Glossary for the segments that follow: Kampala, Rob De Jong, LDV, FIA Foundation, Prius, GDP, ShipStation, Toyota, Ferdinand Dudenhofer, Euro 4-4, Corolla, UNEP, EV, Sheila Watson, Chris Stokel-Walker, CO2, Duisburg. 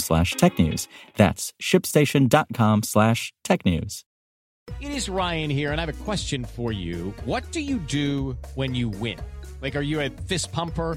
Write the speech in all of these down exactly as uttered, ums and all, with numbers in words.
slash tech news. That's ShipStation.com slash tech news. It is Ryan here, and I have a question for you. What do you do when you win? Like, are you a fist pumper,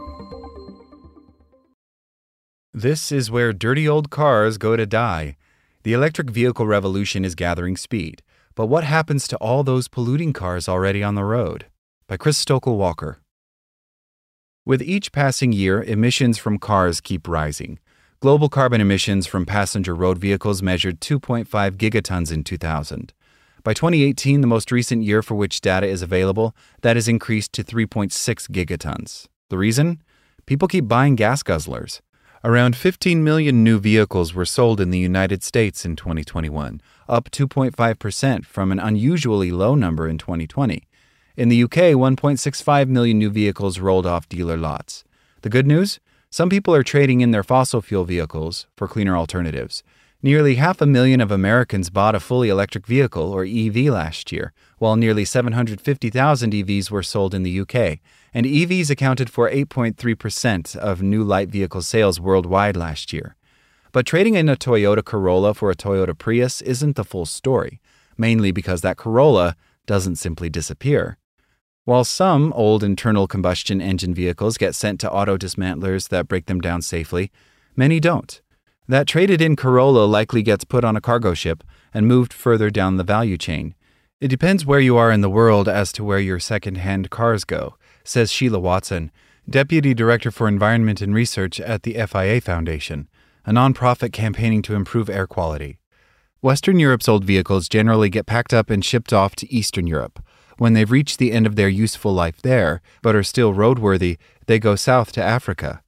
This is where dirty old cars go to die. The electric vehicle revolution is gathering speed. But what happens to all those polluting cars already on the road? By Chris Stokel-Walker. With each passing year, emissions from cars keep rising. Global carbon emissions from passenger road vehicles measured two point five gigatons in two thousand. By twenty eighteen, the most recent year for which data is available, that has increased to three point six gigatons. The reason? People keep buying gas guzzlers. Around fifteen million new vehicles were sold in the United States in twenty twenty-one, up two point five percent from an unusually low number in twenty twenty. In the U K, one point six five million new vehicles rolled off dealer lots. The good news? Some people are trading in their fossil fuel vehicles for cleaner alternatives. Nearly half a million of Americans bought a fully electric vehicle, or E V, last year, while nearly seven hundred fifty thousand E Vs were sold in the U K, and E Vs accounted for eight point three percent of new light vehicle sales worldwide last year. But trading in a Toyota Corolla for a Toyota Prius isn't the full story, mainly because that Corolla doesn't simply disappear. While some old internal combustion engine vehicles get sent to auto dismantlers that break them down safely, many don't. That traded-in Corolla likely gets put on a cargo ship and moved further down the value chain. It depends where you are in the world as to where your second-hand cars go, says Sheila Watson, Deputy Director for Environment and Research at the F I A Foundation, a nonprofit campaigning to improve air quality. Western Europe's old vehicles generally get packed up and shipped off to Eastern Europe. When they've reached the end of their useful life there, but are still roadworthy, they go south to Africa.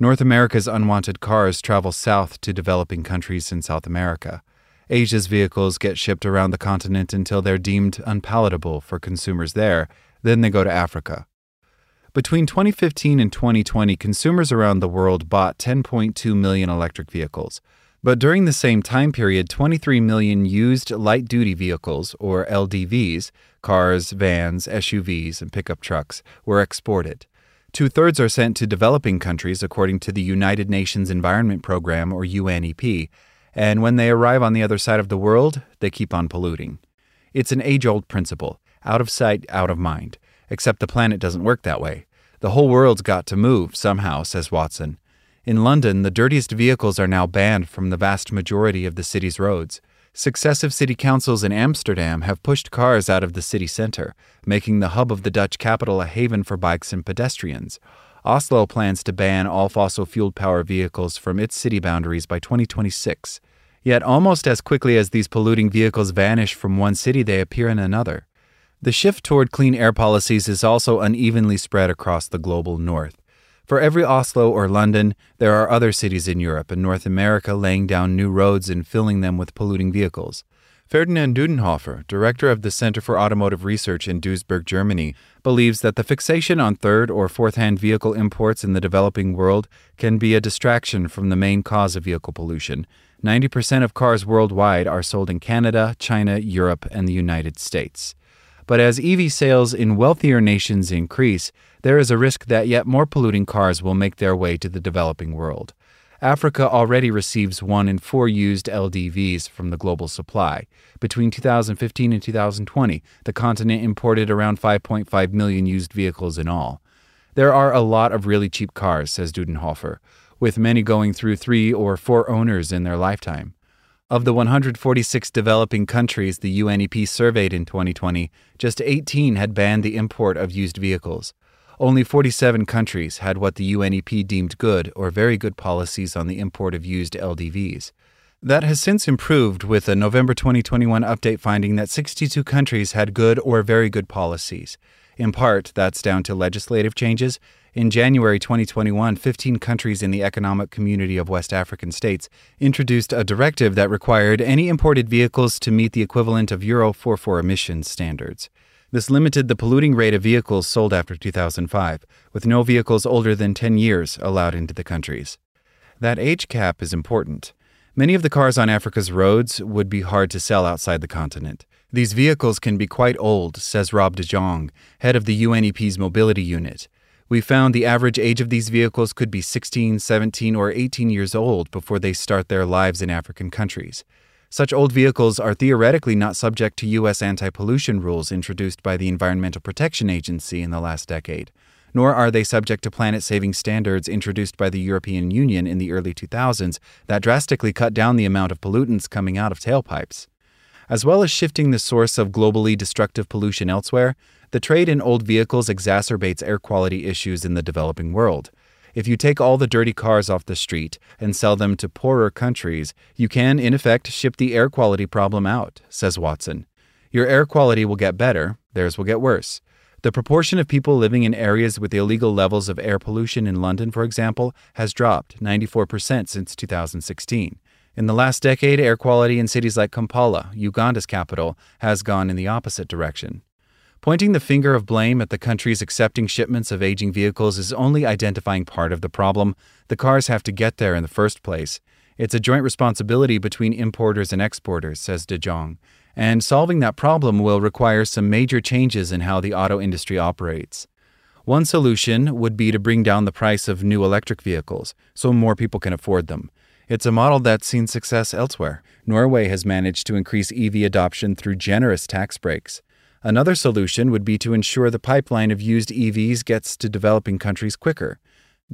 North America's unwanted cars travel south to developing countries in South America. Asia's vehicles get shipped around the continent until they're deemed unpalatable for consumers there, then they go to Africa. Between twenty fifteen and twenty twenty, consumers around the world bought ten point two million electric vehicles. But during the same time period, twenty-three million used light-duty vehicles, or L D Vs, cars, vans, S U Vs, and pickup trucks, were exported. Two-thirds are sent to developing countries, according to the United Nations Environment Program, or U N E P, and when they arrive on the other side of the world, they keep on polluting. It's an age-old principle, out of sight, out of mind, except the planet doesn't work that way. The whole world's got to move somehow, says Watson. In London, the dirtiest vehicles are now banned from the vast majority of the city's roads. Successive city councils in Amsterdam have pushed cars out of the city center, making the hub of the Dutch capital a haven for bikes and pedestrians. Oslo plans to ban all fossil-fueled power vehicles from its city boundaries by twenty twenty-six. Yet almost as quickly as these polluting vehicles vanish from one city, they appear in another. The shift toward clean air policies is also unevenly spread across the global north. For every Oslo or London, there are other cities in Europe and North America laying down new roads and filling them with polluting vehicles. Ferdinand Dudenhofer, director of the Center for Automotive Research in Duisburg, Germany, believes that the fixation on third- or fourth-hand vehicle imports in the developing world can be a distraction from the main cause of vehicle pollution. ninety percent of cars worldwide are sold in Canada, China, Europe, and the United States. But as E V sales in wealthier nations increase, there is a risk that yet more polluting cars will make their way to the developing world. Africa already receives one in four used L D Vs from the global supply. Between two thousand fifteen and two thousand twenty, the continent imported around five point five million used vehicles in all. There are a lot of really cheap cars, says Dudenhofer, with many going through three or four owners in their lifetime. Of the one hundred forty-six developing countries the U N E P surveyed in twenty twenty, just eighteen had banned the import of used vehicles. Only forty-seven countries had what the U N E P deemed good or very good policies on the import of used L D Vs. That has since improved with a November twenty twenty-one update finding that sixty-two countries had good or very good policies. In part, that's down to legislative changes. In January twenty twenty-one, fifteen countries in the Economic Community of West African States introduced a directive that required any imported vehicles to meet the equivalent of Euro four four emissions standards. This limited the polluting rate of vehicles sold after two thousand five, with no vehicles older than ten years allowed into the countries. That age cap is important. Many of the cars on Africa's roads would be hard to sell outside the continent. These vehicles can be quite old, says Rob De Jong, head of the U N E P's mobility unit. We found the average age of these vehicles could be sixteen, seventeen, or eighteen years old before they start their lives in African countries. Such old vehicles are theoretically not subject to U S anti-pollution rules introduced by the Environmental Protection Agency in the last decade, nor are they subject to planet-saving standards introduced by the European Union in the early two thousands that drastically cut down the amount of pollutants coming out of tailpipes. As well as shifting the source of globally destructive pollution elsewhere, the trade in old vehicles exacerbates air quality issues in the developing world. If you take all the dirty cars off the street and sell them to poorer countries, you can, in effect, ship the air quality problem out, says Watson. Your air quality will get better, theirs will get worse. The proportion of people living in areas with illegal levels of air pollution in London, for example, has dropped ninety-four percent since two thousand sixteen. In the last decade, air quality in cities like Kampala, Uganda's capital, has gone in the opposite direction. Pointing the finger of blame at the countries accepting shipments of aging vehicles is only identifying part of the problem. The cars have to get there in the first place. It's a joint responsibility between importers and exporters, says De Jong. And solving that problem will require some major changes in how the auto industry operates. One solution would be to bring down the price of new electric vehicles so more people can afford them. It's a model that's seen success elsewhere. Norway has managed to increase E V adoption through generous tax breaks. Another solution would be to ensure the pipeline of used E Vs gets to developing countries quicker.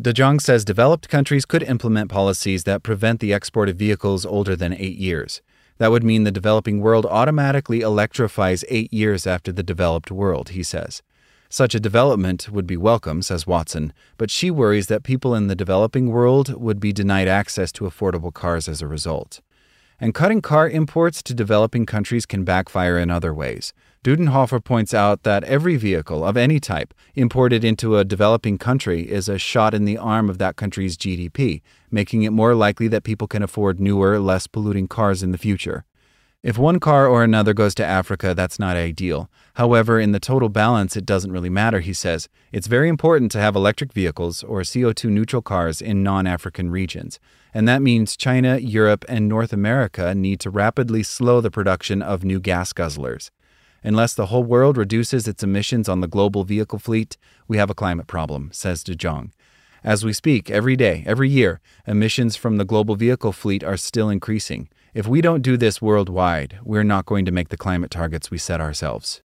De Jong says developed countries could implement policies that prevent the export of vehicles older than eight years. That would mean the developing world automatically electrifies eight years after the developed world, he says. Such a development would be welcome, says Watson, but she worries that people in the developing world would be denied access to affordable cars as a result. And cutting car imports to developing countries can backfire in other ways. Dudenhofer points out that every vehicle of any type imported into a developing country is a shot in the arm of that country's G D P, making it more likely that people can afford newer, less polluting cars in the future. If one car or another goes to Africa, that's not ideal. However, in the total balance, it doesn't really matter, he says. It's very important to have electric vehicles or C O two neutral cars in non-African regions. And that means China, Europe, and North America need to rapidly slow the production of new gas guzzlers. Unless the whole world reduces its emissions on the global vehicle fleet, we have a climate problem, says De Jong. As we speak, every day, every year, emissions from the global vehicle fleet are still increasing. If we don't do this worldwide, we're not going to make the climate targets we set ourselves.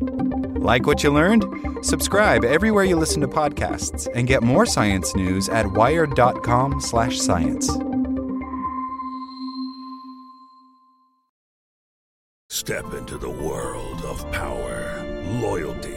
Like what you learned? Subscribe everywhere you listen to podcasts and get more science news at wired.com slash science. Step into the world of power, loyalty,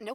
No